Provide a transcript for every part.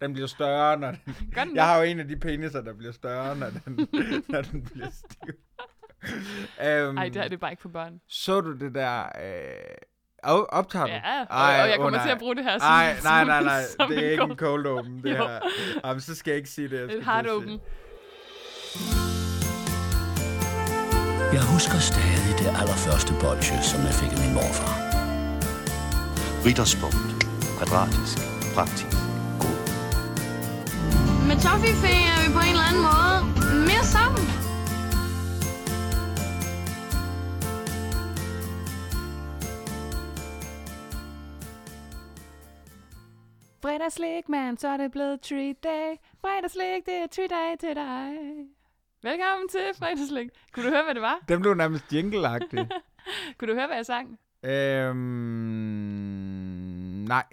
Den bliver større, når den... den jeg har jo en af de peniser, der bliver større, når den, når den bliver stiv. Ej, det er det bare ikke for børn. Så du det der... Optager du? Ja, ej, og jeg kommer til at bruge det her som Nej, det er ikke en cold open, det her. Jamen, så skal jeg ikke sige det. Et hard open. Jeg husker stadig det allerførste bolsje, som jeg fik af min morfar. Ritter Sport. Kvadratisk. Praktisk. God. Med Toffifee er vi på en eller anden måde mere sammen. Fredagslik, mand, så er det blevet treat day. Fredagslik, det er treat day til dig. Velkommen til fredagslik. Kunne du høre, hvad det var? Den blev nærmest jingle-agtig. Kunne du høre, hvad jeg sang? Nej.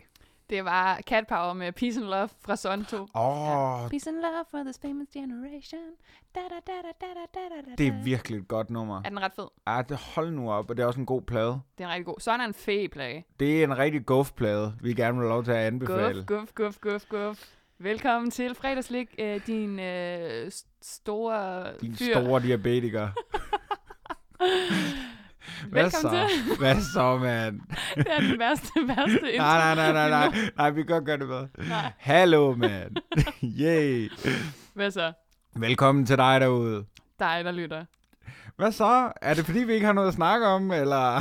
Det var Cat Power med Peace and Love fra Sonto. Ja. Peace and Love for this famous generation. Da, da, da, da, da, da, da. Det er virkelig et godt nummer. Er den ret fed? Ja, det hold nu op, og det er også en god plade. Det er en rigtig god. Sådan er en fæ-plade. Det er en rigtig guf-plade, vi gerne vil have lov til at anbefale. Guf. Velkommen til fredagslik, din store diabetiker. Velkommen til. Hvad så, mand? Det er den værste intro. Nej, vi kan godt gøre det bedre. Nej. Hallo, mand. Yay. Hvad så? Velkommen til dig derude. Dig, der lytter. Hvad så? Er det fordi, vi ikke har noget at snakke om, eller?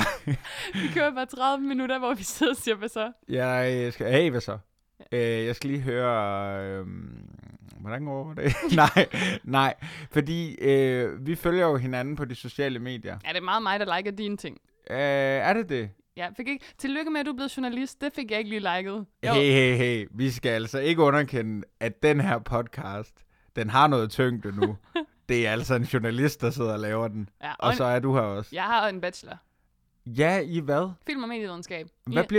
Vi kører bare 30 minutter, hvor vi sidder og siger, hvad så? Ja, jeg skal... Hey, hvad så? Ja. Jeg skal lige høre... Hvordan går det? nej. Fordi vi følger jo hinanden på de sociale medier. Ja, det er meget mig, der liker dine ting. Er det det? Ja, fik ikke. Tillykke med, at du er blevet journalist. Det fik jeg ikke lige liket. Hey. Vi skal altså ikke underkende, at den her podcast, den har noget tyngde nu. Det er altså en journalist, der sidder og laver den. Ja, og så er du her også. Jeg har en bachelor. Ja, i hvad? Film- og medievidenskab.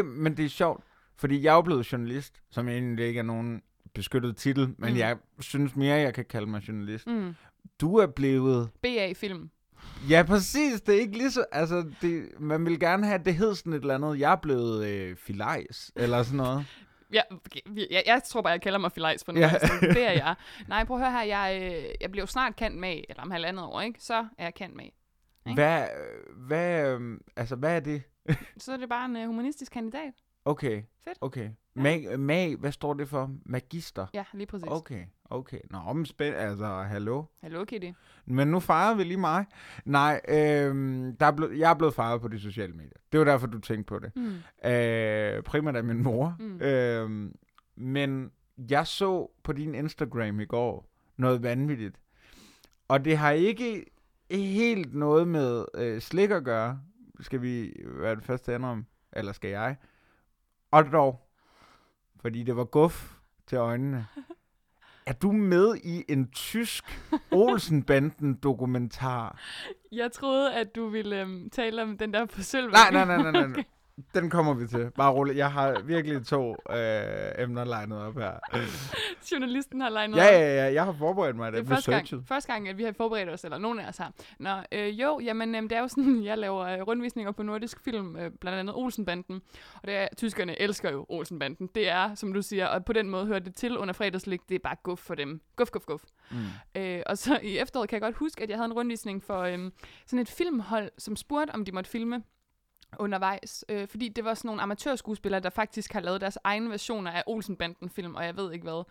Men det er sjovt, fordi jeg er blevet journalist, som egentlig ikke er nogen... beskyttet titel, men jeg synes mere, jeg kan kalde mig journalist. Mm. Du er blevet... BA-film. Ja, præcis. Det er ikke lige så... Altså, det, man vil gerne have, at det hed sådan et eller andet. Jeg er blevet filajs, eller sådan noget. Ja, jeg tror bare, jeg kalder mig filajs for noget. Ja. Det er jeg. Nej, prøv at høre her. Jeg bliver jo snart kendt med, eller om halvandet år, ikke? Så er jeg kendt med. Ikke? Hvad er det? Så er det bare en humanistisk kandidat. Okay. Fedt. Okay. Ja. Hvad står det for? Magister? Ja, lige præcis. Okay. Nå, hallo. Hallo, Kitty. Men nu fejrer vi lige mig. Nej, jeg er blevet fejret på de sociale medier. Det var derfor, du tænkte på det. Mm. Primært af min mor. Mm. Men jeg så på din Instagram i går noget vanvittigt. Og det har ikke helt noget med slik at gøre. Skal vi være det første ender om? Eller skal jeg? Og dog, fordi det var guf til øjnene. Er du med i en tysk Olsenbanden-dokumentar? Jeg troede, at du ville tale om den der på sølv. Nej. Okay. Den kommer vi til. Bare rolig. Jeg har virkelig to emner legnet op her. Journalisten har legnet op. Ja. Jeg har forberedt mig. Det er første gang, at vi har forberedt os, eller nogen af os har. Det er jo sådan, jeg laver rundvisninger på Nordisk Film, blandt andet Olsenbanden. Og det er, tyskerne elsker jo Olsenbanden. Det er, som du siger, og på den måde hører det til under fredagslik. Det er bare guf for dem. Guf. Mm. Og så i efteråret kan jeg godt huske, at jeg havde en rundvisning for sådan et filmhold, som spurgte, om de måtte filme undervejs, fordi det var sådan nogle amatørskuespillere, der faktisk har lavet deres egne versioner af Olsenbanden-film, og jeg ved ikke hvad.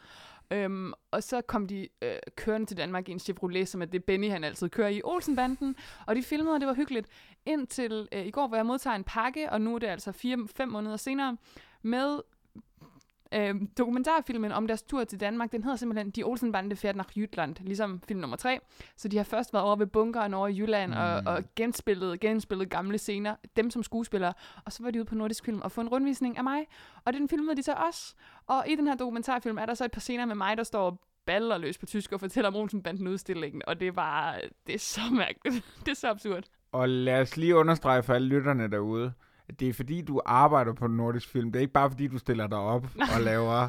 Og så kom de kørende til Danmark i en Chevrolet, som er det Benny, han altid kører i Olsenbanden, og de filmede, og det var hyggeligt, indtil i går, hvor jeg modtager en pakke, og nu er det altså 4-5 måneder senere, med dokumentarfilmen om deres tur til Danmark. Den hedder simpelthen Die Olsenbande fährt nach Jütland, ligesom film nummer 3. Så de har først været over ved bunkeren over i Jylland og genspillet gamle scener, dem som skuespillere. Og så var de ude på Nordisk Film og få en rundvisning af mig. Og den filmede de så også. Og i den her dokumentarfilm er der så et par scener med mig, der står og baller løs på tysk og fortæller om Olsenbanden-udstillingen. Og det er så mærkeligt. Det er så absurd. Og lad os lige understrege for alle lytterne derude. Det er fordi, du arbejder på Nordisk Film. Det er ikke bare fordi, du stiller dig op og laver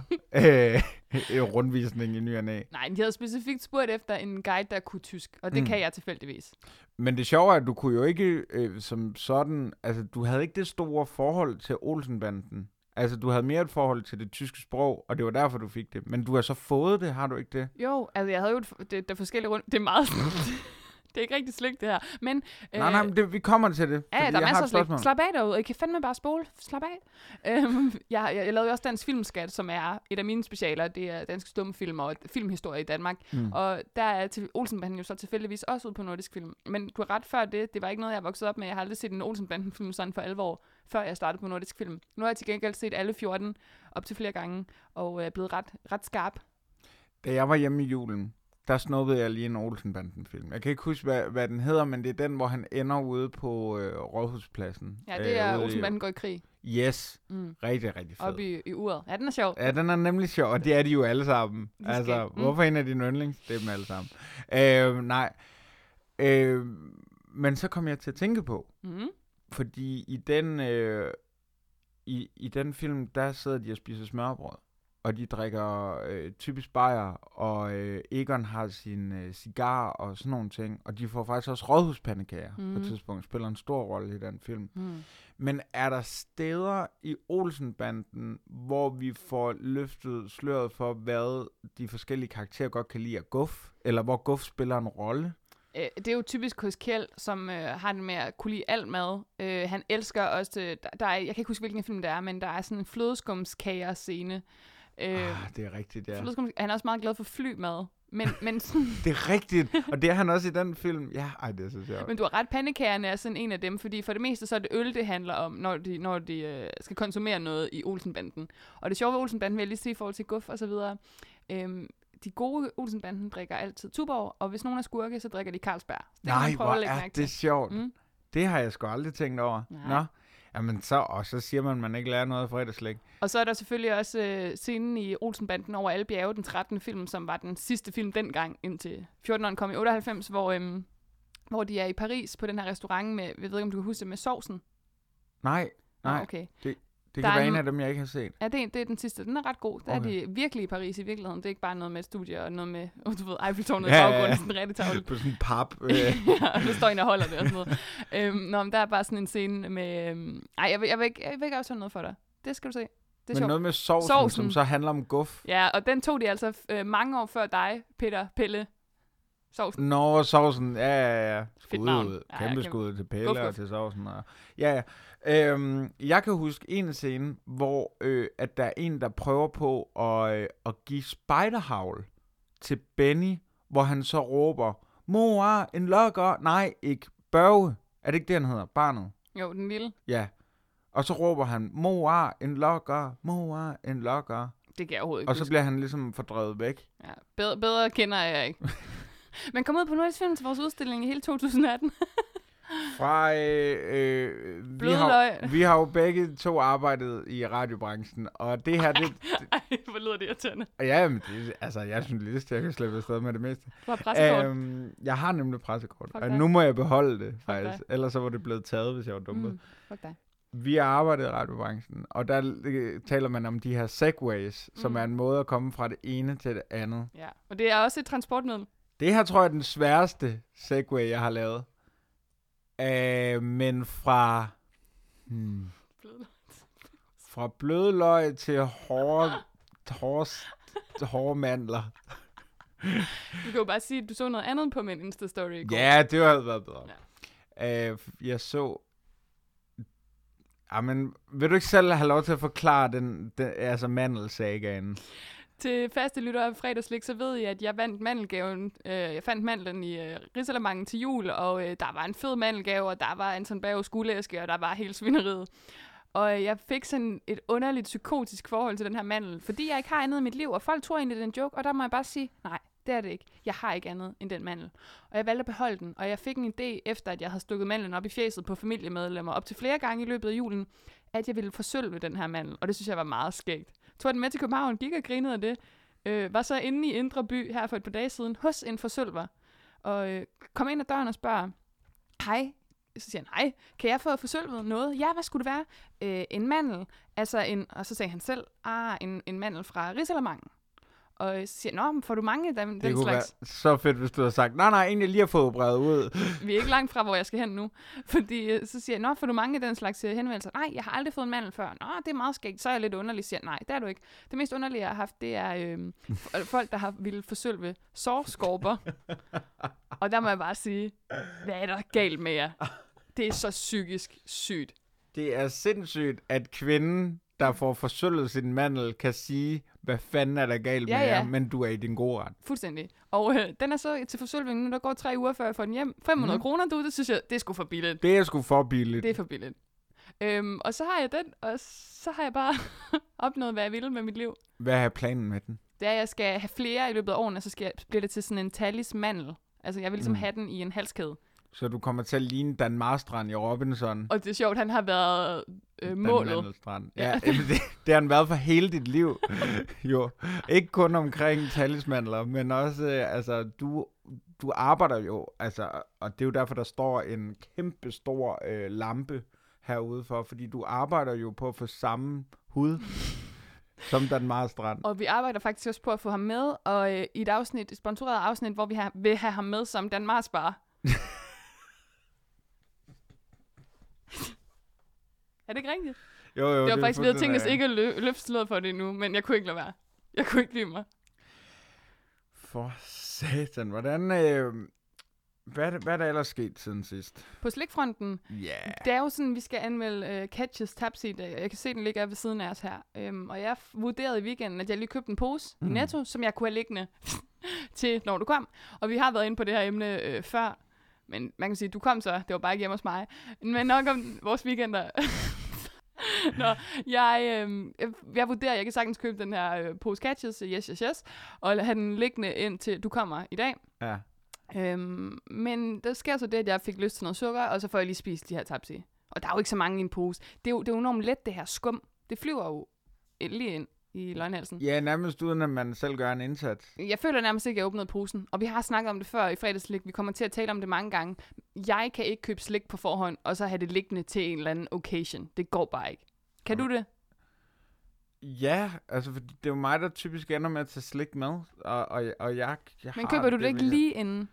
rundvisning i ny og næ. Nej, de havde specifikt spurgt efter en guide, der kunne tysk, og det kan jeg tilfældigvis. Men det sjove er, at du kunne jo ikke som sådan... Altså, du havde ikke det store forhold til Olsenbanden Altså, du havde mere et forhold til det tyske sprog, og det var derfor, du fik det. Men du har så fået det, har du ikke det? Jo, altså, jeg havde jo der forskellige rundt. Det er meget... Det er ikke rigtig slik, det her. Men, nej, men vi kommer til det. Ja, der er masser af slik. Slap af derude. I kan fandme bare spole. Slap af. Jeg lavede jo også Dansk Filmskat, som er et af mine specialer. Det er danske stumfilm og filmhistorie i Danmark. Mm. Og der er Olsenbanden jo så tilfældigvis også ude på Nordisk Film. Men du har ret før det. Det var ikke noget, jeg voksede op med. Jeg har aldrig set en Olsenbanden-film sådan for alvor, før jeg startede på Nordisk Film. Nu har jeg til gengæld set alle 14 op til flere gange, og er blevet ret skarp. Da jeg var hjemme i julen, der snuppede jeg lige en Olsenbanden-film. Jeg kan ikke huske, hvad den hedder, men det er den, hvor han ender ude på Rådhuspladsen. Ja, det er Olsenbanden går i krig. Yes. Mm. Rigtig, rigtig fed. Oppe i uret. Ja, den er sjov. Ja, den er nemlig sjov, og det er de jo alle sammen. Altså, hvorfor en af dine yndlings? Det er dem alle sammen. Nej. Men så kom jeg til at tænke på, fordi i den, i den film, der sidder de og spiser smørbrød. Og de drikker typisk bajer, og Egon har sin cigar og sådan nogle ting. Og de får faktisk også rådhuspandekager på et tidspunkt. Spiller en stor rolle i den film. Mm. Men er der steder i Olsenbanden, hvor vi får løftet sløret for, hvad de forskellige karakterer godt kan lide af Guf? Eller hvor Guf spiller en rolle? Det er jo typisk hos Kjeld, som har det med at kunne lide alt mad. Han elsker også... Jeg kan ikke huske, hvilken film det er, men der er sådan en flødeskumskager-scene. Det er rigtigt, ja. Han er også meget glad for flymad. Men sådan... Det er rigtigt, og det er han også i den film. Ja, det er så sjovt. Men du har ret, pandekagerne er sådan en af dem, fordi for det meste så er det øl, det handler om, når de skal konsumere noget i Olsenbanden. Og det sjove ved Olsenbanden, vil jeg lige sige i forhold til Guf og så videre, de gode Olsenbanden drikker altid Tuborg, og hvis nogen er skurke, så drikker de Carlsberg. Nej, hvor er det sjovt. Mm? Det har jeg sgu aldrig tænkt over. Nej. Nå? Jamen, så siger man, at man ikke lærer noget af fredagslæg. Og så er der selvfølgelig også scenen i Olsenbanden over Al Bjerge, den 13. film, som var den sidste film dengang, indtil 14'eren kom i 98, hvor de er i Paris på den her restaurant med, jeg ved ikke, om du kan huske det, med sovsen. Nej. Ah, okay. Det kan være en af dem, jeg ikke har set. Ja, det er den sidste. Den er ret god. Der er de virkelig i Paris i virkeligheden. Det er ikke bare noget med et studie og noget med, du ved, Eiffeltårnet i baggrunden, sådan en rigtig tavle. På sådan en pap. Ja, og så står en og holder det og sådan noget. Men der er bare sådan en scene med... Jeg vil ikke afsløre noget for dig. Det skal du se. Det er sjovt. Noget med sovsen, som så handler om Guf. Ja, og den tog de altså mange år før dig, Peter Pelle. Sovsen. Nå, sovsen. Ja. Skud. Kæmpe skud til Pelle og til sovsen. Og... Ja. Jeg kan huske en scene, hvor at der er en, der prøver på at give spejderhavl til Benny, hvor han så råber, mor, en lokker, nej, ikke Børge. Er det ikke det, han hedder? Barnet? Jo, den lille. Ja. Og så råber han, mor, en lokker, mor, en lokker. Det kan jeg overhovedet ikke. Og så bliver han ligesom fordrevet væk. Ja, bedre kender jeg ikke. Men kom ud på Nordisk Film til vores udstilling i hele 2018. Fra, vi har jo begge to arbejdet i radiobranchen, og det her... Ej, hvor lyder det irriterende. Ja, men jeg synes lige, at jeg kan slippe afsted med det meste. Du har pressekort. Jeg har nemlig pressekort, og nu må jeg beholde det faktisk, ellers så var det blevet taget, hvis jeg var dumpet. Fuck dig. Vi har arbejdet i radiobranchen, og der taler man om de her segways, som er en måde at komme fra det ene til det andet. Ja, og det er også et transportmiddel. Det her tror jeg er den sværeste segway, jeg har lavet. Men fra... Fra blødløg til hårde mandler. Du kan jo bare sige, at du så noget andet på min Insta-story i går. Ja, det havde været bedre. Ja. Jeg så... Jamen, vil du ikke selv have lov til at forklare den altså mandelsagaen? Til faste lyttere af Fredagslik, så ved I, at jeg vandt mandelgaven. Jeg fandt mandlen i Rigsalamangen til jul, og der var en fed mandelgave, og der var Anton Bergs guldæske, og der var hele svineriet. Og jeg fik sådan et underligt psykotisk forhold til den her mandel, fordi jeg ikke har andet i mit liv, og folk tror egentlig, det er en joke, og der må jeg bare sige, nej, det er det ikke. Jeg har ikke andet end den mandel. Og jeg valgte at beholde den, og jeg fik en idé, efter at jeg havde stukket mandlen op i fjeset på familiemedlemmer op til flere gange i løbet af julen, at jeg ville forsølve den her mandel, og det synes jeg var meget skægt. Tog den med til København, gik og grinede af det, var så inde i Indre By her for et par dage siden hos en forsølver, og kom ind ad døren og spørger, hej, så siger han, hej, kan jeg få forsølvet noget? Ja, hvad skulle det være? En mandel, altså en, og så sagde han selv, en mandel fra Rigsalamangen. og siger, nå, men får du mange af den slags? Være så fedt, hvis du havde sagt, nej, egentlig lige har fået brevet ud. Vi er ikke langt fra, hvor jeg skal hen nu. Fordi så siger jeg, nå, får du mange af den slags henvendelser? Nej, jeg har aldrig fået en mandel før. Nå, det er meget skægt. Så er jeg lidt underlig, siger nej, det er du ikke. Det mest underlige, jeg har haft, det er folk, der har ville forsølve sårskorper. Og der må jeg bare sige, hvad er der galt med jer? Det er så psykisk sygt. Det er sindssygt, at kvinden, der får forsølvet sin mandel, kan sige, hvad fanden er der galt med jer, men du er i din gode ret. Fuldstændig. Og den er så til forsølvning nu, der går 3 uger, før jeg får den hjem. 500 kroner, du, det synes jeg, det er sgu for billigt. Det er sgu for billigt. Det er for billigt. Og så har jeg den, og så har jeg bare opnået, hvad jeg ville med mit liv. Hvad er planen med den? Det er, at jeg skal have flere i løbet af årene, og så bliver det til sådan en talismandel. Altså, jeg vil ligesom have den i en halskæde. Så du kommer til at ligne Dan Marstrand i Robinson. Og det er sjovt, han har været målet. Ja, det har han været for hele dit liv. Jo, ikke kun omkring talismandler, men også, altså, du arbejder jo, altså, og det er jo derfor, der står en kæmpe stor lampe herude for, fordi du arbejder jo på at få samme hud som Dan Marstrand. Og vi arbejder faktisk også på at få ham med, og i et sponsoreret afsnit, hvor vi vil have ham med som Dan Marsbar. Er det ikke rigtigt? Jo, det var det faktisk ved at tænke, ikke løftslået for det endnu, men jeg kunne ikke lade være. Jeg kunne ikke lide mig. For satan, hvordan... Hvad er der ellers sket siden sidst? På slikfronten? Yeah. Det er jo sådan, vi skal anmelde Katjes Tapsi i dag. Jeg kan se, den ligger ved siden af os her. Og jeg vurderede i weekenden, at jeg lige købte en pose i Netto, som jeg kunne have liggende til, når du kom. Og vi har været inde på det her emne før. Men man kan sige, at du kom så. Det var bare ikke hjemme hos mig. Men nok om vores weekender. Nå, jeg vurderer, jeg kan sagtens købe den her pose Katjes, yes, og have den liggende indtil du kommer i dag. Ja. Men der sker så det, at jeg fik lyst til noget sukker, og så får jeg lige spist de her Tapsi. Og der er jo ikke så mange i en pose. Det er jo enormt let, det her skum. Det flyver jo lige ind i løgnhalsen. Ja, nærmest uden at man selv gør en indsats. Jeg føler nærmest ikke, at jeg åbnede posen. Og vi har snakket om det før i fredagslik. Vi kommer til at tale om det mange gange. Jeg kan ikke købe slik på forhånd, og så have det liggende til en eller anden occasion. Det går bare ikke. Kan du det? Ja, altså fordi det er jo mig, der typisk ender med at tage slik med. Og jeg men køber du det ikke lige inden?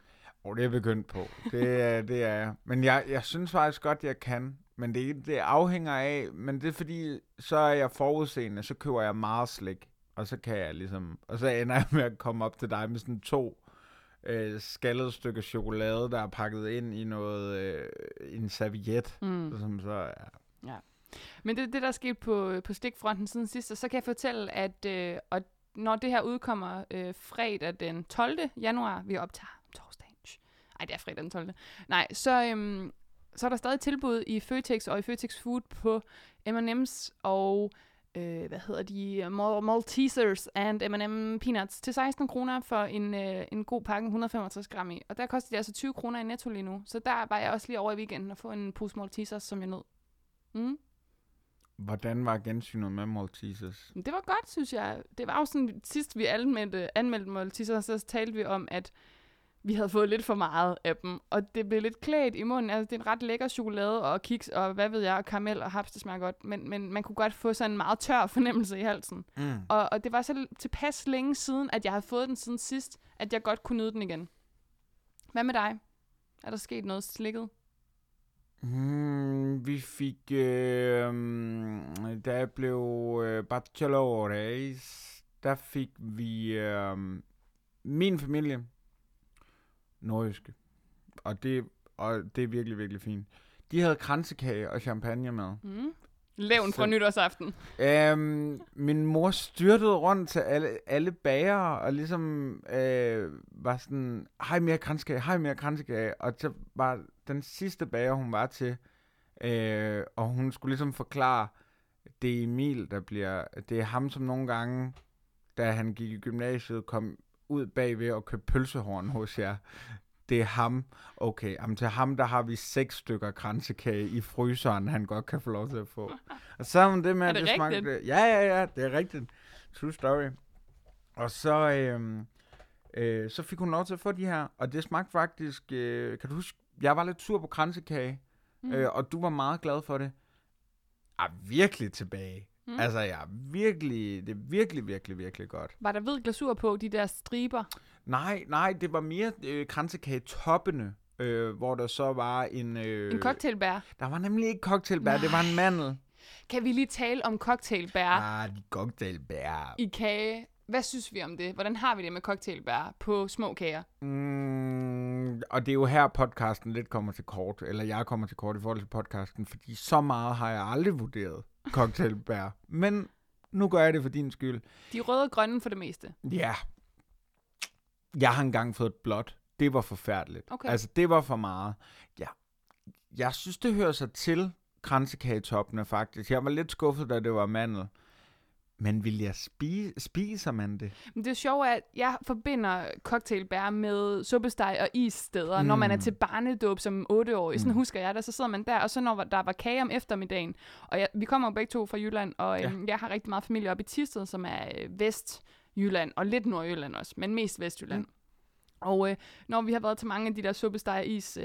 Det er begyndt på. Det er jeg. Men jeg synes faktisk godt, jeg kan. Men det afhænger af... Men det er fordi, så er jeg forudseende, så køber jeg meget slik. Og så kan jeg ligesom... Og så ender jeg med at komme op til dig med sådan 2 skallede stykker chokolade, der er pakket ind i noget... en serviet, som så er... Ja. Men det der skete på slikfronten siden sidst, så kan jeg fortælle, at... og når det her udkommer fredag den 12. januar, vi optager torsdag. Ej, det er fredag den 12. Nej, så er der stadig tilbud i Føtex og i Føtex Food på M&M's og, hvad hedder de, Maltesers and M&M Peanuts til 16 kroner for en god pakke, 165 gram i. Og der koster det altså 20 kroner i Netto lige nu. Så der var jeg også lige over i weekenden og få en pose Maltesers, som jeg nød. Hvordan var gensynet med Maltesers? Det var godt, synes jeg. Det var jo sådan, sidst vi anmeldte Maltesers, så talte vi om, at vi havde fået lidt for meget af dem, og det blev lidt klædt i munden. Altså, det er en ret lækker chokolade og kiks, og hvad ved jeg, og karamel og haps, det smager godt. Men man kunne godt få sådan en meget tør fornemmelse i halsen. Og det var så tilpas længe siden, at jeg havde fået den siden sidst, at jeg godt kunne nyde den igen. Hvad med dig? Er der sket noget slikket? Vi fik... der blev bachelores. Der fik vi... min familie... nordiske. Og det er virkelig, virkelig fint. De havde kransekage og champagne med. Levn fra nytårsaften. Min mor styrtede rundt til alle bager og ligesom var sådan, hej mere kransekage. Og så var den sidste bager, hun var til, og hun skulle ligesom forklare, det er Emil, det er ham, som nogle gange, da han gik i gymnasiet, kom ud bagved og købe pølsehorn hos jer. Det er ham. Okay, jamen til ham, der har vi 6 stykker kransekage i fryseren, han godt kan få lov til at få. Og så det med, det smagte... Ja, det er rigtigt. True story. Og så, så fik hun lov til at få de her, og det smagte faktisk... kan du huske, jeg var lidt sur på kransekage, og du var meget glad for det. Virkelig tilbage. Mm. Altså, jeg det er virkelig godt. Var der hvid glasur på, de der striber? Nej, det var mere kransekagetopene, hvor der så var en cocktailbær. Der var nemlig ikke cocktailbær, nej. Det var en mandel. Kan vi lige tale om cocktailbær? Ah, de cocktailbær. I kage. Hvad synes vi om det? Hvordan har vi det med cocktailbær på små kager? Og det er jo her, podcasten lidt kommer til kort, eller jeg kommer til kort i forhold til podcasten, fordi så meget har jeg aldrig vurderet cocktailbær. Men nu gør jeg det for din skyld. De røde og grønne for det meste. Ja. Jeg har engang fået et blåt. Det var forfærdeligt. Okay. Altså, det var for meget. Ja. Jeg synes, det hører sig til kransekagetopene, faktisk. Jeg var lidt skuffet, da det var mandel. Men vil jeg spiser man det? Men det er sjovt, at jeg forbinder cocktailbær med suppesteg og issteder, når man er til barnedåb som 8-årig. Sådan husker jeg det, så sidder man der, og så når der var kage om eftermiddagen. Og vi kommer jo begge to fra Jylland, og jeg har rigtig meget familie oppe i Thisted, som er Vestjylland, og lidt Nordjylland også, men mest Vestjylland. Og når vi har været til mange af de der suppesteg og is...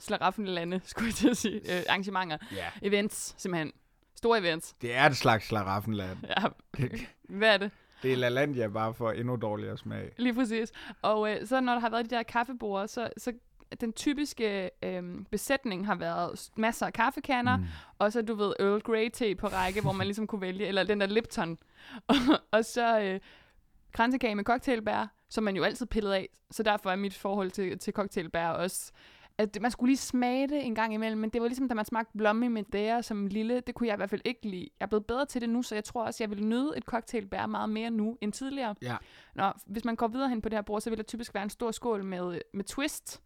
slaraffenlande, skulle jeg til at sige, arrangementer, events, simpelthen. Store events. Det er et slags slaraffenland. Ja. Hvad er det? Det er LaLandia bare for endnu dårligere smag. Lige præcis. Og så når der har været de der kaffebord, så den typiske besætning har været masser af kaffekanner, og så, du ved, Earl Grey te på række, hvor man ligesom kunne vælge, eller den der Lipton. og så kransekage med cocktailbær, som man jo altid pillede af. Så derfor er mit forhold til cocktailbær også... At man skulle lige smage det en gang imellem, men det var ligesom, da man smagte blomme med dære som lille, det kunne jeg i hvert fald ikke lide. Jeg er blevet bedre til det nu, så jeg tror også, jeg vil nyde et cocktailbær meget mere nu end tidligere. Ja. Nå, hvis man går videre hen på det her bord, så vil der typisk være en stor skål med twist.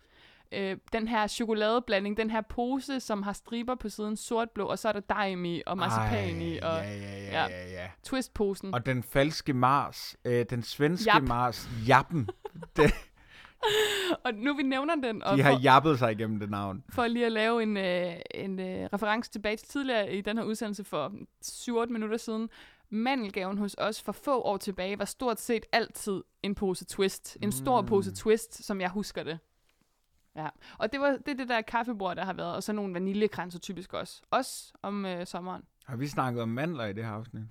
Den her chokoladeblanding, den her pose, som har striber på siden, sort-blå, og så er der dejmi og marcipan i. Ja. Twistposen. Og den falske Mars, den svenske Mars, jappen. Og nu vi nævner den. Og de har jappet sig igennem det navn. For lige at lave en reference tilbage til tidligere i den her udsendelse for 7-8 minutter siden. Mandelgaven hos os for få år tilbage var stort set altid en pose twist. En stor pose twist, som jeg husker det. Ja. Og det er det der kaffebord, der har været. Og så nogle vaniljekranser typisk også. Også om sommeren. Har vi snakket om mandler i det her afsnit?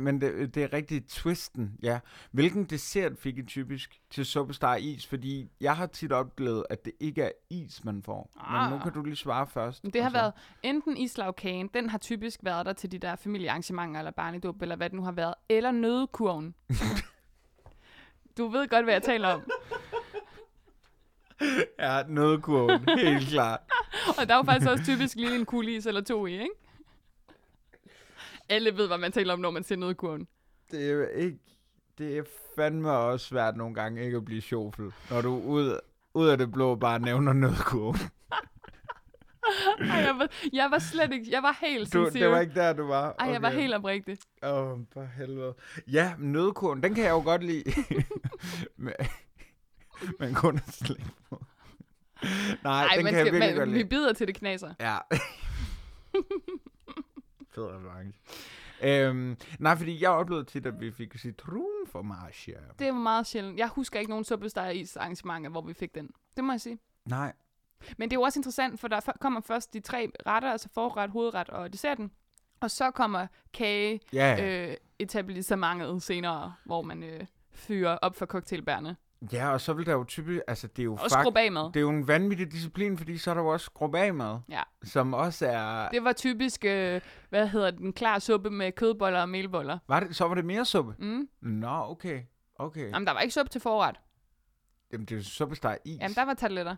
Men det er rigtig twisten, ja. Hvilken dessert fik I typisk til suppesteg is? Fordi jeg har tit oplevet, at det ikke er is, man får. Men nu kan du lige svare først. Det har været enten islagkagen, den har typisk været der til de der familiearrangementer, eller barnedåb, eller hvad det nu har været. Eller nøddekurven. Du ved godt, hvad jeg taler om. Ja, nøddekurven, helt klart. Og der var faktisk også typisk lige en kulis eller to i, ikke? Alle ved, hvad man taler om, når man ser nøddekurven. Det er fandme også svært nogle gange ikke at blive sjofel, når du ud af det blå bare nævner nøddekurven. Ej, jeg var slet ikke... Jeg var helt sincere. Det var ikke der, du var? Okay. Ej, jeg var helt oprigtig. Åh, for helvede. Ja, nøddekurven, den kan jeg jo godt lide. Men kun at slække på. Nej, den kan jeg virkelig godt lide. Vi bider til det knaser. Ja. Nej, fordi jeg oplevede tit, at vi fik citron for marcia. Det var meget sjældent. Jeg husker ikke nogen suppesteg is arrangementer, hvor vi fik den. Det må jeg sige. Nej. Men det er jo også interessant, for der kommer først de tre retter, altså forret, hovedret og desserten. Og så kommer kage etablissementet senere, hvor man fyrer op for cocktailbærne. Ja, og så vil der jo typisk, altså det er jo det er jo en vanvittig disciplin, fordi så er der jo også skrubagmad, som også er... Det var typisk, den klar suppe med kødboller og melboller. Så var det mere suppe? Mm. Nå, okay. Jamen, der var ikke suppe til forret. Jamen, det er jo suppesteg is. Jamen, der var tarteletter.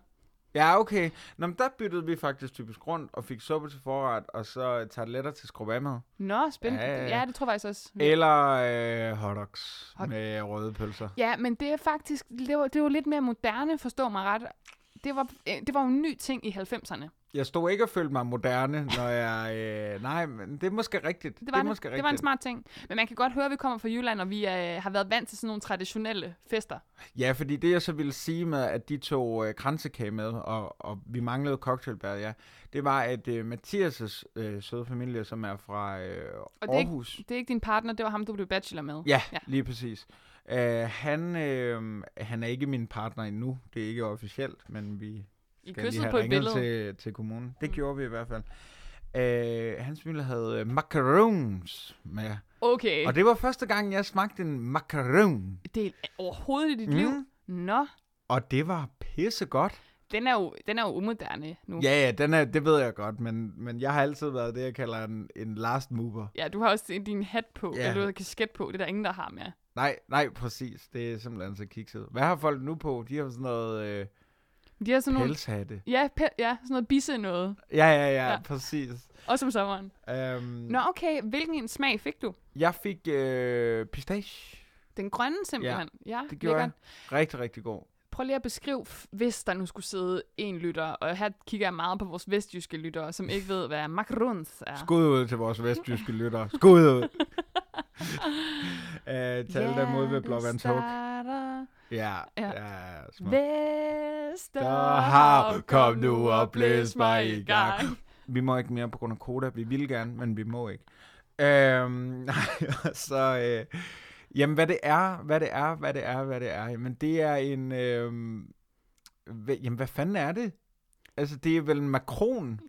Ja, okay. Nå, men der byttede vi faktisk typisk rundt og fik suppe til forret, og så tarteletter til skrubagmad. Nå, spændende. Ja, det tror jeg faktisk også. Eller hotdogs med røde pølser. Ja, men det er faktisk, det var lidt mere moderne, forstå mig ret. Det var jo en ny ting i 90'erne. Jeg stod ikke og følte mig moderne, når jeg... nej, men det er måske rigtigt. Det var en smart ting. Men man kan godt høre, at vi kommer fra Jylland, og vi har været vant til sådan nogle traditionelle fester. Ja, fordi det jeg så ville sige med, at de tog kransekage med, og vi manglede cocktailbær, det var, at Mathias' søde familie, som er fra Aarhus... Det er ikke din partner, det var ham, du blev bachelor med. Ja. Lige præcis. Han er ikke min partner endnu. Det er ikke officielt, men vi... I kysset på et billede. Til kommunen. Det gjorde vi i hvert fald. Hans familie havde macarons med. Okay. Og det var første gang, jeg smagte en macaron. Det er overhovedet i dit liv? Nå. Og det var pissegodt. Den er jo umoderne nu. Ja, det ved jeg godt, men jeg har altid været det, jeg kalder en last mover. Ja, du har også din hat på, ja. Eller du kasket på, det er der ingen, der har med. Nej, præcis. Det er simpelthen så kikset. Hvad har folk nu på? De har sådan noget... de har sådan pelshatte. Ja, sådan noget bisse noget. Ja, præcis. Også om sommeren. Nå, okay. Hvilken smag fik du? Jeg fik pistache. Den grønne simpelthen? Ja, det gjorde lækkert. Jeg. Rigtig, rigtig god. Prøv lige at beskrive, hvis der nu skulle sidde en lytter, og her kigger jeg meget på vores vestjyske lyttere, som ikke ved, hvad macarons er. Skud ud til vores vestjyske lyttere. Skud ud. Tal dem ud ved Blåvandshuk. Ja, Vesterhav, kom nu og blæs mig i gang. Vi må ikke mere på grund af koda. Vi vil gerne, men vi må ikke. Jamen, hvad det er, jamen, det er en, jamen, hvad fanden er det? Altså, det er vel en makron?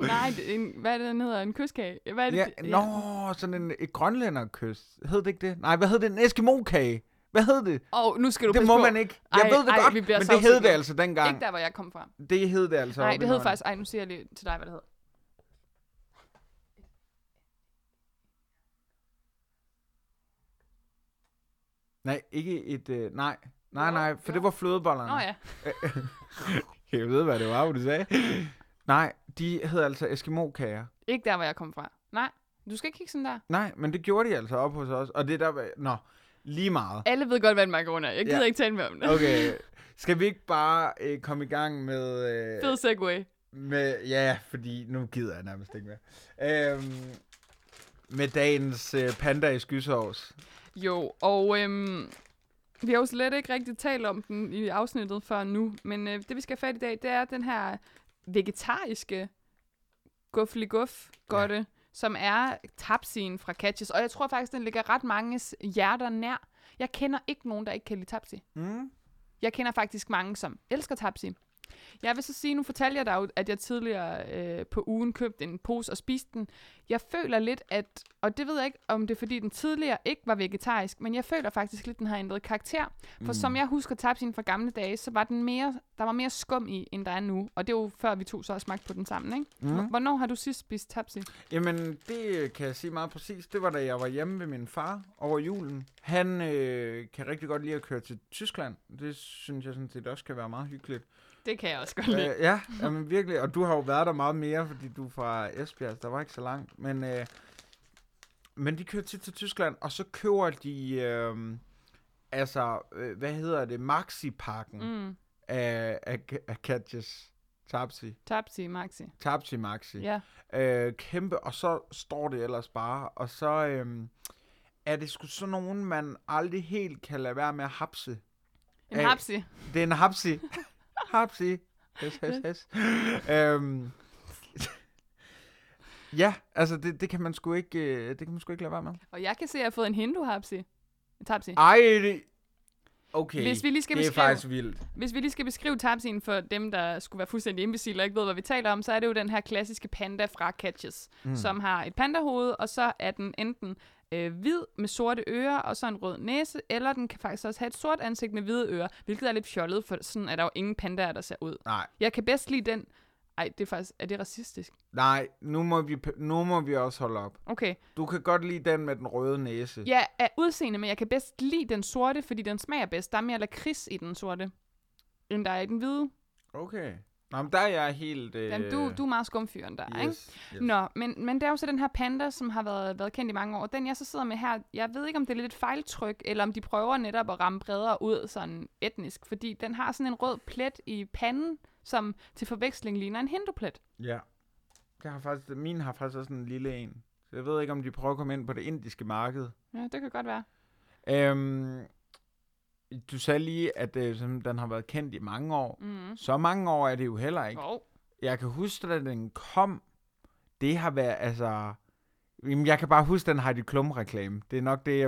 Nej, hvad er det, den hedder? En kyskage? Hvad er det? Nå, sådan et grønlænderkys. Hed det ikke det? Nej, hvad hed det? En eskimo-kage. Hvad hed det? Nu skal du det må på. Man ikke. Jeg ved det godt, men det hed det altså dengang. Ikke der, hvor jeg kom fra. Det hed det altså. Nej, det hed faktisk, nu siger jeg lige til dig, hvad det hed. Nej, ikke et... Nej, det var flødebollerne. Nå ja. Jeg ved, hvad det var, du sagde. Nej, de hed altså Eskimo-kager. Ikke der, hvor jeg kom fra. Nej, du skal ikke kigge sådan der. Nej, men det gjorde de altså op hos os. Og det der... lige meget. Alle ved godt, hvad en macaron er. Jeg gider ikke tale med om det. Okay. Skal vi ikke bare komme i gang med... fed segway. Ja, fordi nu gider jeg nærmest ikke mere. Med dagens panda i skysovs. Jo, og vi har jo slet ikke rigtig talt om den i afsnittet før nu, men det vi skal have fat i dag, det er den her vegetariske guffeliguff-godte, som er tapsien fra Katjes, og jeg tror faktisk, den ligger ret manges hjerter nær. Jeg kender ikke nogen, der ikke kan lide tapsi. Mm. Jeg kender faktisk mange, som elsker tapsi. Jeg vil så sige, nu fortalte jeg dig, at jeg tidligere på ugen købte en pose og spiste den. Jeg føler lidt, at, og det ved jeg ikke, om det er, fordi den tidligere ikke var vegetarisk, men jeg føler faktisk lidt, at den har ændret karakter. For som jeg husker tapsien fra gamle dage, så var den mere, der var mere skum i, end der er nu. Og det var jo før vi to så har smagt på den sammen, ikke? Mm. Hvornår har du sidst spist tapsi? Jamen, det kan jeg sige meget præcis. Det var, da jeg var hjemme ved min far over julen. Han kan rigtig godt lide at køre til Tyskland. Det synes jeg sådan set også kan være meget hyggeligt. Det kan jeg også godt lide. Ja, men virkelig. Og du har jo været der meget mere, fordi du er fra Esbjerg, der var ikke så langt. Men de kører tit til Tyskland, og så køber de, hvad hedder det, Maxi-pakken af Katjes Tapsi. Tapsi Maxi. Ja. Kæmpe, og så står det ellers bare, og så er det sgu sådan nogen, man aldrig helt kan lade være med at hapse. En hapsi. Det er en hapsi. Hapsi. Yes. Ja, altså det kan man sgu ikke, lade være med. Og jeg kan se, at jeg har fået en hindu-hapsi. En tapsi. Ej, okay, det er faktisk vildt. Hvis vi lige skal beskrive tapsien for dem, der skulle være fuldstændig imbecile og ikke ved, hvad vi taler om, så er det jo den her klassiske panda fra Katjes, som har et pandahoved, og så er den enten hvid med sorte ører og så en rød næse, eller den kan faktisk også have et sort ansigt med hvide ører, hvilket er lidt fjollet, for sådan er der jo ingen pandaer, der ser ud. Nej. Jeg kan bedst lide den... Ej, det er faktisk... Er det racistisk? Nej, nu må vi også holde op. Okay. Du kan godt lide den med den røde næse. Ja, af udseende, men jeg kan bedst lide den sorte, fordi den smager bedst. Der er mere lakrids i den sorte, end der er i den hvide. Okay. Nå, men der er jeg helt... Jamen, du er meget skumfyren der, yes, ikke? Yes. Nå, men det er jo så den her panda, som har været kendt i mange år. Den, jeg så sidder med her, jeg ved ikke, om det er lidt et fejltryk, eller om de prøver netop at ramme bredere ud sådan etnisk, fordi den har sådan en rød plet i panden, som til forveksling ligner en hinduplet. Ja. Min har faktisk også en lille en. Så jeg ved ikke, om de prøver at komme ind på det indiske marked. Ja, det kan godt være. Du sagde lige, at den har været kendt i mange år. Mm. Så mange år er det jo heller ikke. Oh. Jeg kan huske, at den kom. Det har været, altså... Jeg kan bare huske den Heidi Klum-reklame. Det er nok det,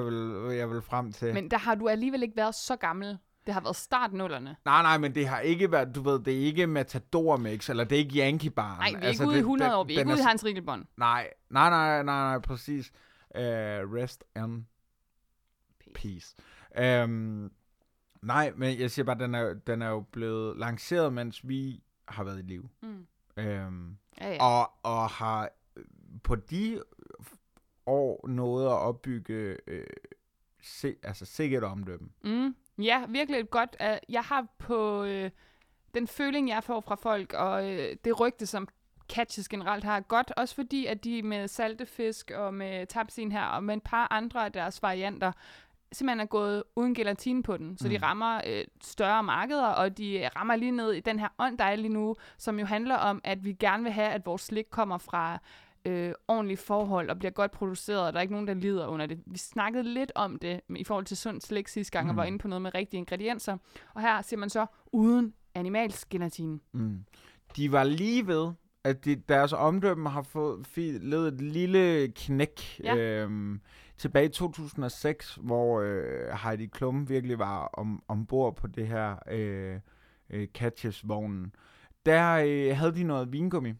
jeg vil frem til. Men der har du alligevel ikke været så gammel. Det har været startnullerne. Nej, men det har ikke været, du ved, det er ikke Matador mix, eller det er ikke Yankee-barn. Nej, vi er ikke ude i 100 år, vi er ikke ude i Hans Rigelbond. Nej, præcis. Rest and peace. Nej, men jeg siger bare, den er jo blevet lanceret, mens vi har været i live. Mm. Ja. Og har på de år nået at opbygge sikkert omdømme. Mm. Ja, virkelig et godt. Jeg har på den føling, jeg får fra folk, og det rygte, som Katjes generelt har, godt. Også fordi, at de med saltefisk og med tapsin her, og med et par andre af deres varianter, simpelthen er gået uden gelatine på den. Så de rammer større markeder, og de rammer lige ned i den her ånd, der er lige nu, som jo handler om, at vi gerne vil have, at vores slik kommer fra ordentlige forhold og bliver godt produceret, og der er ikke nogen, der lider under det. Vi snakkede lidt om det i forhold til sund slik sidste gang, og var inde på noget med rigtige ingredienser. Og her ser man så uden animalsk gelatine. Mm. De var lige ved, at deres omdømme har levet et lille knæk. Ja. Tilbage i 2006, hvor Heidi Klum virkelig var ombord på det her Katjes-vognen. Der havde de noget vingummi,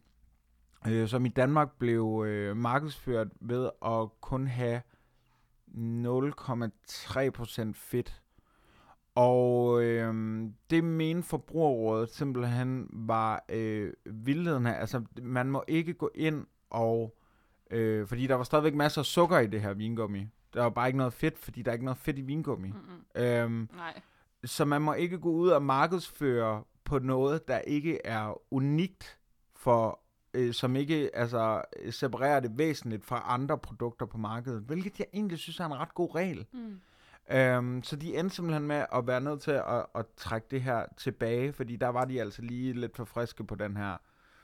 som i Danmark blev markedsført ved at kun have 0,3% fedt. Og det mente Forbrugerrådet simpelthen var vildledende. Altså, man må ikke gå ind og... fordi der var stadigvæk masser af sukker i det her vingummi. Der var bare ikke noget fedt, fordi der er ikke noget fedt i vingummi. Mm-hmm. Så man må ikke gå ud og markedsføre på noget, der ikke er unikt for... som ikke separerer det væsentligt fra andre produkter på markedet, hvilket jeg egentlig synes er en ret god regel. Mm. Så de endte simpelthen med at være nødt til at trække det her tilbage, fordi der var de altså lige lidt for friske på den her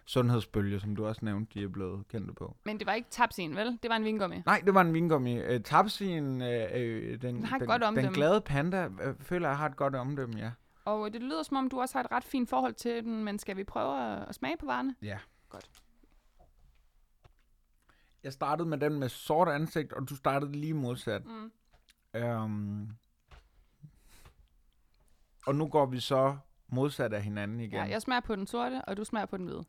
sundhedsbølge, som du også nævnte, de er blevet kendte på. Men det var ikke tapsien, vel? Det var en vingummi. Nej, det var en vingummi. Tapsien, den glade panda, føler jeg har et godt omdømme, ja. Og det lyder som om, du også har et ret fint forhold til den, men skal vi prøve at smage på varerne? Ja. Godt. Jeg startede med den med sort ansigt, og du startede lige modsat. Mm. Og nu går vi så modsat af hinanden igen. Ja, jeg smager på den sorte, og du smager på den hvide.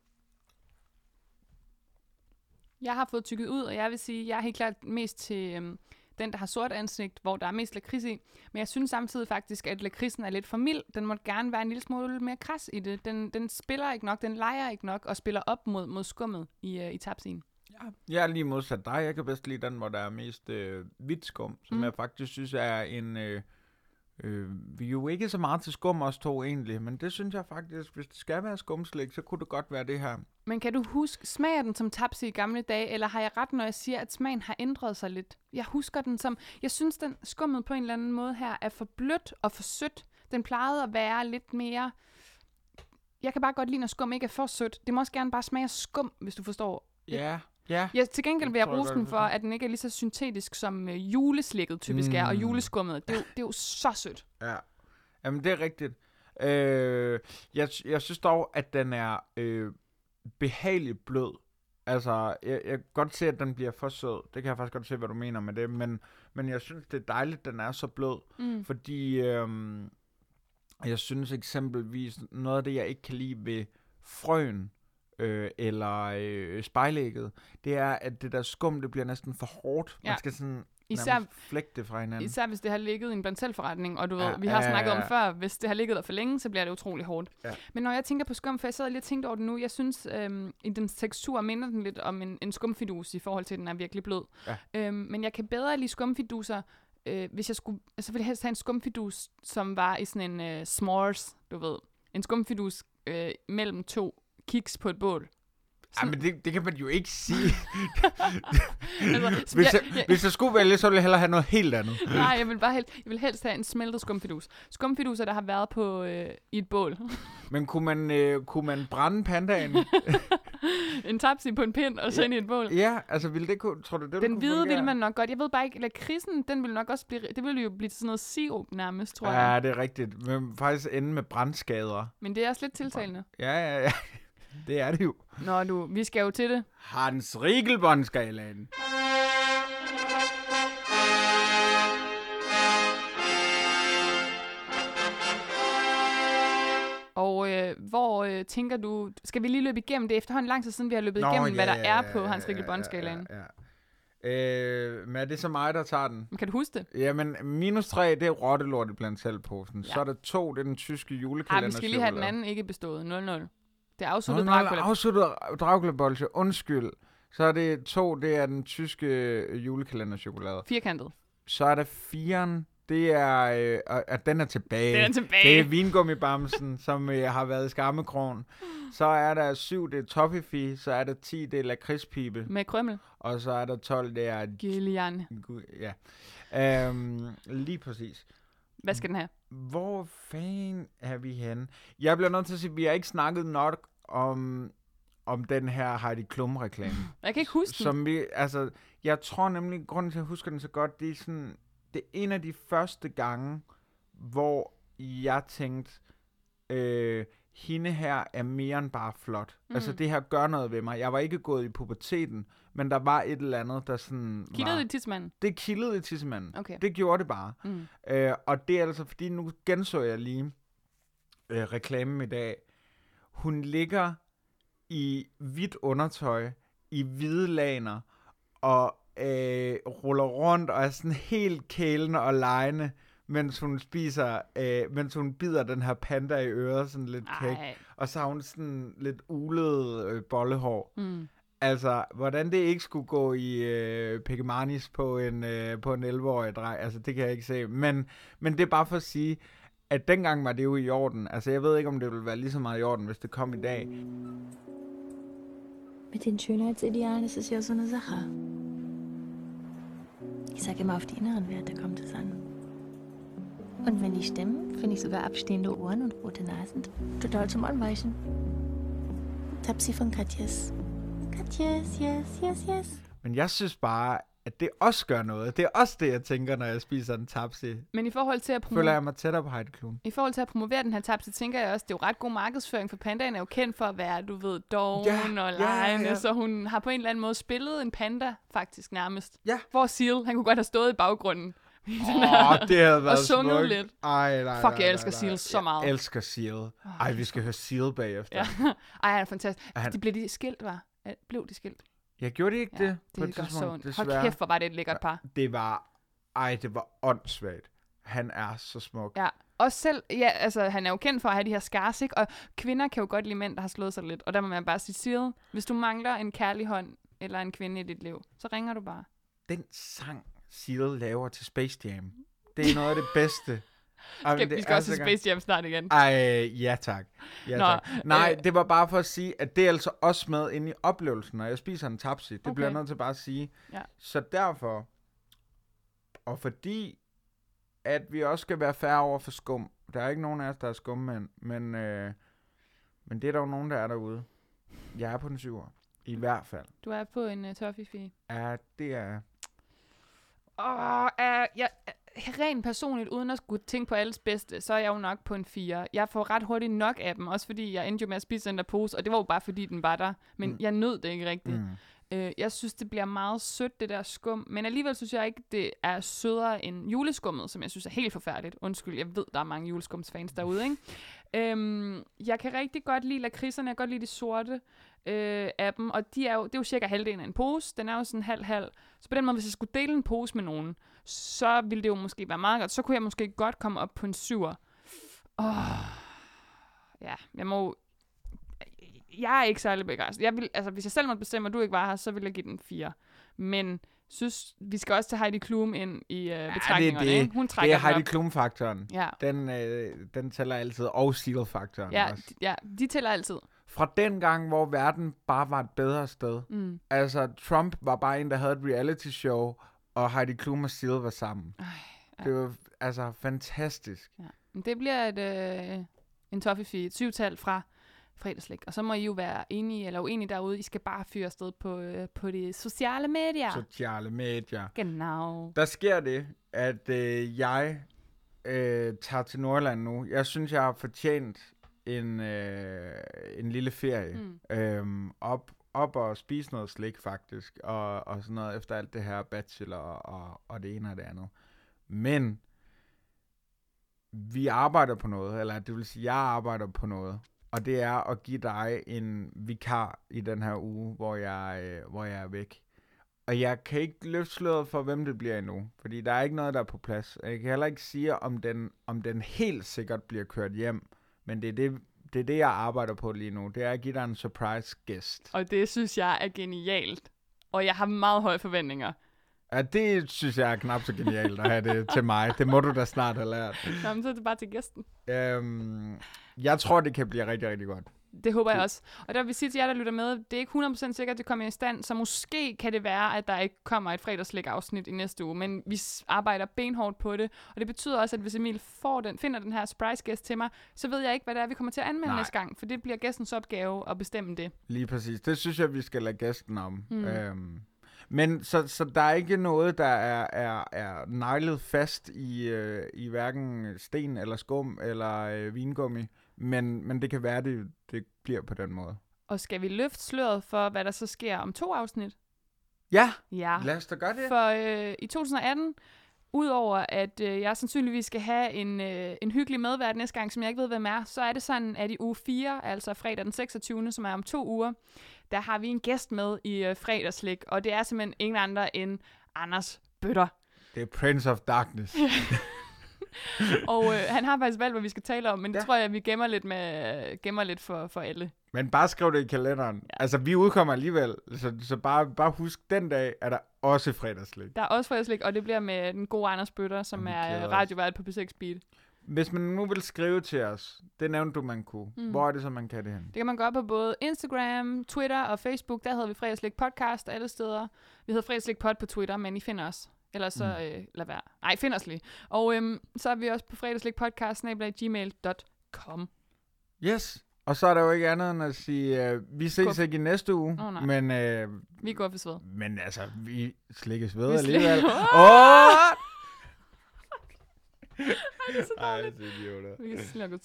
Jeg har fået tykket ud, og jeg vil sige, at jeg er helt klart mest til den, der har sort ansigt, hvor der er mest lakrids i. Men jeg synes samtidig faktisk, at lakridsen er lidt for mild. Den må gerne være en lille smule mere kras i det. Den spiller ikke nok, den leger ikke nok, og spiller op mod skummet i tapsien. Ja. Jeg er lige modsat dig. Jeg kan bedst lide den, hvor der er mest hvidt skum, som jeg faktisk synes er en... vi er jo ikke så meget til skum os to egentlig, men det synes jeg faktisk, hvis det skal være skumslik, så kunne det godt være det her. Men kan du huske, smager den som tapsi i gamle dage, eller har jeg ret, når jeg siger, at smagen har ændret sig lidt? Jeg husker den som, jeg synes den skummet på en eller anden måde her er for blødt og for sødt. Den plejede at være lidt mere, jeg kan bare godt lide, når skum ikke er for sødt. Det må også gerne bare smage skum, hvis du forstår. Ja. Ja. Jeg til gengæld vil jeg rose den for, at den ikke er lige så syntetisk, som juleslikket typisk er, og juleskummet. Det er jo så sødt. Ja, jamen det er rigtigt. Jeg synes dog, at den er behageligt blød. Altså, jeg kan godt se, at den bliver for sød. Det kan jeg faktisk godt se, hvad du mener med det. Men jeg synes, det er dejligt, at den er så blød. Mm. Fordi jeg synes eksempelvis, noget af det, jeg ikke kan lide ved frøen, eller spejlægget, det er, at det der skum, det bliver næsten for hårdt. Man skal sådan nærmest flække det fra hinanden. Især hvis det har ligget i en blandt-selv-forretning, og du ved, vi har snakket om før, hvis det har ligget der for længe, så bliver det utrolig hårdt. Ja. Men når jeg tænker på skum, for jeg sad lige og tænkte over det nu, jeg synes, i dens tekstur minder den lidt om en skumfidus i forhold til, at den er virkelig blød. Ja. Men jeg kan bedre lide skumfiduser, hvis jeg skulle, så ville jeg helst have en skumfidus, som var i sådan en s'mores, du ved. En skumfidus mellem to kiks på et bål. Sådan. Ej, men det kan man jo ikke sige. Altså, hvis jeg skulle vælge, så ville jeg hellere have noget helt andet. Nej, jeg vil helst have en smeltet skumfidus. Skumfiduser, der har været på i et bål. Men kunne man brænde pandaen? En tapsi på en pind og sende i et bål? Ja, altså ville det kunne... Tror du, det den kunne hvide fungere? Ville man nok godt. Jeg ved bare ikke, lakridsen, den ville nok også blive... Det ville jo blive sådan noget sirup nærmest, tror jeg. Ja, det er rigtigt. Men faktisk ende med brandskader. Men det er også lidt tiltalende. Ja. Det er det jo. Nå du, vi skal jo til det. Hans Rigelbond-skalaen. hvor tænker du, skal vi lige løbe igennem det efterhånden lang tid siden, vi har løbet igennem, hvad der er på Hans Rigelbond-skalaen? Men er det så mig, der tager den? Kan du huske det? Jamen, -3, det er rottelortet blandt salgposen. Ja. Så er der 2, det er den tyske julekalender. Vi skal lige have den anden ikke bestået. 0-0. Det er afsluttet Dracula. Afsluttet Dracula-bolsje, undskyld. Så er det 2, det er den tyske julekalenderchokolade. Firkantet. Så er der 4'eren, det er, at den er tilbage. Den er tilbage. Det er vingummibamsen, som har været i skammekrogen. Så er der 7, det er Toffifee. Så er der 10, det er lakridspibe. Med krømmel. Og så er der 12, det er... Gillian. Ja. Lige præcis. Hvad skal den have? Hvor fanden er vi henne? Jeg bliver nødt til at sige, at vi har ikke snakket nok om den her Heidi Klum-reklame. Jeg kan ikke huske som vi, altså, jeg tror nemlig, grunden til, at jeg husker den så godt, det er sådan... Det er en af de første gange, hvor jeg tænkte, hende her er mere end bare flot. Mm. Altså, det her gør noget ved mig. Jeg var ikke gået i puberteten, men der var et eller andet, der sådan... Kildede i tissemanden? Det kildede i tissemanden. Okay. Det gjorde det bare. Mm. Og det er altså, fordi nu genså jeg lige reklamen i dag. Hun ligger i hvidt undertøj, i hvide laner, og... ruller rundt og er sådan helt kælende og lejende, mens hun spiser, mens hun bider den her panda i øret, sådan lidt kæk. Og så har hun sådan lidt ulet bollehår. Mm. Altså, hvordan det ikke skulle gå i Pekemanis på en 11-årig dreng, altså det kan jeg ikke se. Men det er bare for at sige, at dengang var det jo i orden. Altså, jeg ved ikke, om det ville være lige så meget i orden, hvis det kom i dag. Med den skønhedsidealen, så siger sådan en sache. Ich sage immer auf die inneren Werte kommt es an. Und wenn die stimmen, finde ich sogar abstehende Ohren und rote Nasen total zum Anweichen. Tapsi von Katjes. Katjes, yes, yes, yes. Men jeg synes bare, at det også gør noget. Det er også det, jeg tænker, når jeg spiser en tapsi. Men i forhold til at føler jeg mig tættere på Heidi Klum. I forhold til at promovere den her tapsi, tænker jeg også, det er jo ret god markedsføring, for pandaen er jo kendt for at være, du ved, doven og lejende, så hun har på en eller anden måde spillet en panda, faktisk nærmest. Ja. Hvor Seal, han kunne godt have stået i baggrunden. Det havde været og sunget smuk. Lidt. Ej, fuck, jeg elsker Seal så meget. Jeg elsker Seal. Ej, vi skal høre Seal bagefter. Ja. Ej, han er fantastisk. Blev de skilt? Jeg gjorde det ikke det på et tidspunkt, desværre. Hold kæft, hvor var det et lækkert par. Det var åndssvagt. Han er så smuk. Ja, og selv, han er jo kendt for at have de her scars, ikke? Og kvinder kan jo godt lide mænd, der har slået sig lidt. Og der må man bare sige, Seal, hvis du mangler en kærlig hånd eller en kvinde i dit liv, så ringer du bare. Den sang, Seal laver til Space Jam, det er noget af det bedste. Vi skal også til Space Jam snart igen. Ja tak. Nej, det var bare for at sige, at det er altså også med inde i oplevelsen, når jeg spiser en tapsi. Det bliver jeg nødt til bare at sige. Ja. Så derfor, og fordi, at vi også skal være fair over for skum. Der er ikke nogen af os, der er skummænd, men det er der jo nogen, der er derude. Jeg er på den 7'er, i hvert fald. Du er på en toffifee. Ja, det er jeg. Rent personligt, uden at skulle tænke på alles bedste, så er jeg jo nok på en 4. Jeg får ret hurtigt nok af dem, også fordi jeg endte jo med at spise den der pose, og det var jo bare fordi, den var der. Men jeg nød det ikke rigtigt. Jeg synes, det bliver meget sødt, det der skum. Men alligevel synes jeg ikke, det er sødere end juleskummet, som jeg synes er helt forfærdeligt. Undskyld, jeg ved, der er mange juleskumsfans derude, ikke? Jeg kan rigtig godt lide lakridserne, jeg kan godt lide de sorte af dem, og det er jo cirka halvdelen af en pose. Den er jo sådan halv-halv. Så på den måde, hvis jeg skulle dele en pose med nogen, så ville det jo måske være meget godt. Så kunne jeg måske godt komme op på en 7'er. Jeg er ikke særlig begejstret. Hvis jeg selv måtte bestemme, at du ikke var her, så ville jeg give den 4. Men synes, vi skal også tage Heidi Klum ind i betragtningerne. Det, hun trækker det er Heidi Klum-faktoren. Ja. Den tæller altid. Og Seal-faktoren også. Ja, de tæller altid. Fra den gang, hvor verden bare var et bedre sted. Mm. Altså, Trump var bare en, der havde et reality show, og Heidi Klum og Seal var sammen. Det var altså fantastisk. Ja. Det bliver en toffifee, et 7-tal fra fredagslæg. Og så må I jo være enige eller uenige derude. I skal bare fyre afsted på de sociale medier. Genau. Der sker det, at jeg tager til Nordland nu. Jeg synes, jeg har fortjent en lille ferie. Op og spise noget slik, faktisk. Og sådan noget efter alt det her bachelor og det ene og det andet. Men vi arbejder på noget. Eller det vil sige, jeg arbejder på noget. Og det er at give dig en vikar i den her uge, hvor jeg er væk. Og jeg kan ikke løfte sløret for, hvem det bliver endnu. Fordi der er ikke noget, der er på plads. Og jeg kan heller ikke sige, om den helt sikkert bliver kørt hjem. Men det er det, jeg arbejder på lige nu. Det er at give dig en surprise gæst. Og det synes jeg er genialt. Og jeg har meget høje forventninger. Ja, det synes jeg er knap så genialt at have det til mig. Det må du da snart have lært. Jamen, så er det bare til gæsten. Jeg tror, det kan blive rigtig, rigtig godt. Det håber jeg også. Og der vil sige til jer, der lytter med, det er ikke 100% sikkert, at det kommer i stand, så måske kan det være, at der ikke kommer et fredagslæg-afsnit i næste uge, men vi arbejder benhårdt på det, og det betyder også, at hvis Emil finder den her surprise-gæst til mig, så ved jeg ikke, hvad det er, vi kommer til at anmelde næste gang, for det bliver gæstens opgave at bestemme det. Lige præcis. Det synes jeg, vi skal lade gæsten om. Men så der er ikke noget, der er neglet fast i hverken sten eller skum eller vingummi. Men det kan være, det bliver på den måde. Og skal vi løfte sløret for, hvad der så sker om 2 afsnit? Ja. Lad os da gøre det. For i 2018, udover at jeg sandsynligvis skal have en hyggelig medvært næste gang, som jeg ikke ved, hvem er, så er det sådan, at i uge 4, altså fredag den 26., som er om 2 uger, der har vi en gæst med i fredagslik, og det er simpelthen ingen andre end Anders Bøtter. Det er Prince of Darkness. Og han har faktisk valgt, hvad vi skal tale om, men det tror jeg, vi gemmer lidt for alle. Men bare skriv det i kalenderen. Ja. Altså, vi udkommer alligevel, så bare husk, den dag er der også fredagslæg. Der er også fredagslæg, og det bliver med den gode Anders Bøtter, som er radiovært på P6 Beat. Hvis man nu vil skrive til os, det nævnte du, man kunne. Mm. Hvor er det så, man kan det hen? Det kan man gøre på både Instagram, Twitter og Facebook. Der hedder vi Fredagslæg Podcast alle steder. Vi hedder Fredagslæg Pod på Twitter, men I finder os. Eller så lad være. Nej, find os lige. Og så er vi også på fredagslægpodcast@gmail.com. Yes, og så er der jo ikke andet end at sige, vi ses ikke i næste uge. Oh, men vi går for sved. Men altså, vi slikkes ved alligevel. Det er så dårligt. Vi kan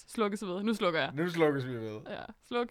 slukkes ved. Nu slukker jeg. Nu slukkes vi ved. Ja, sluk.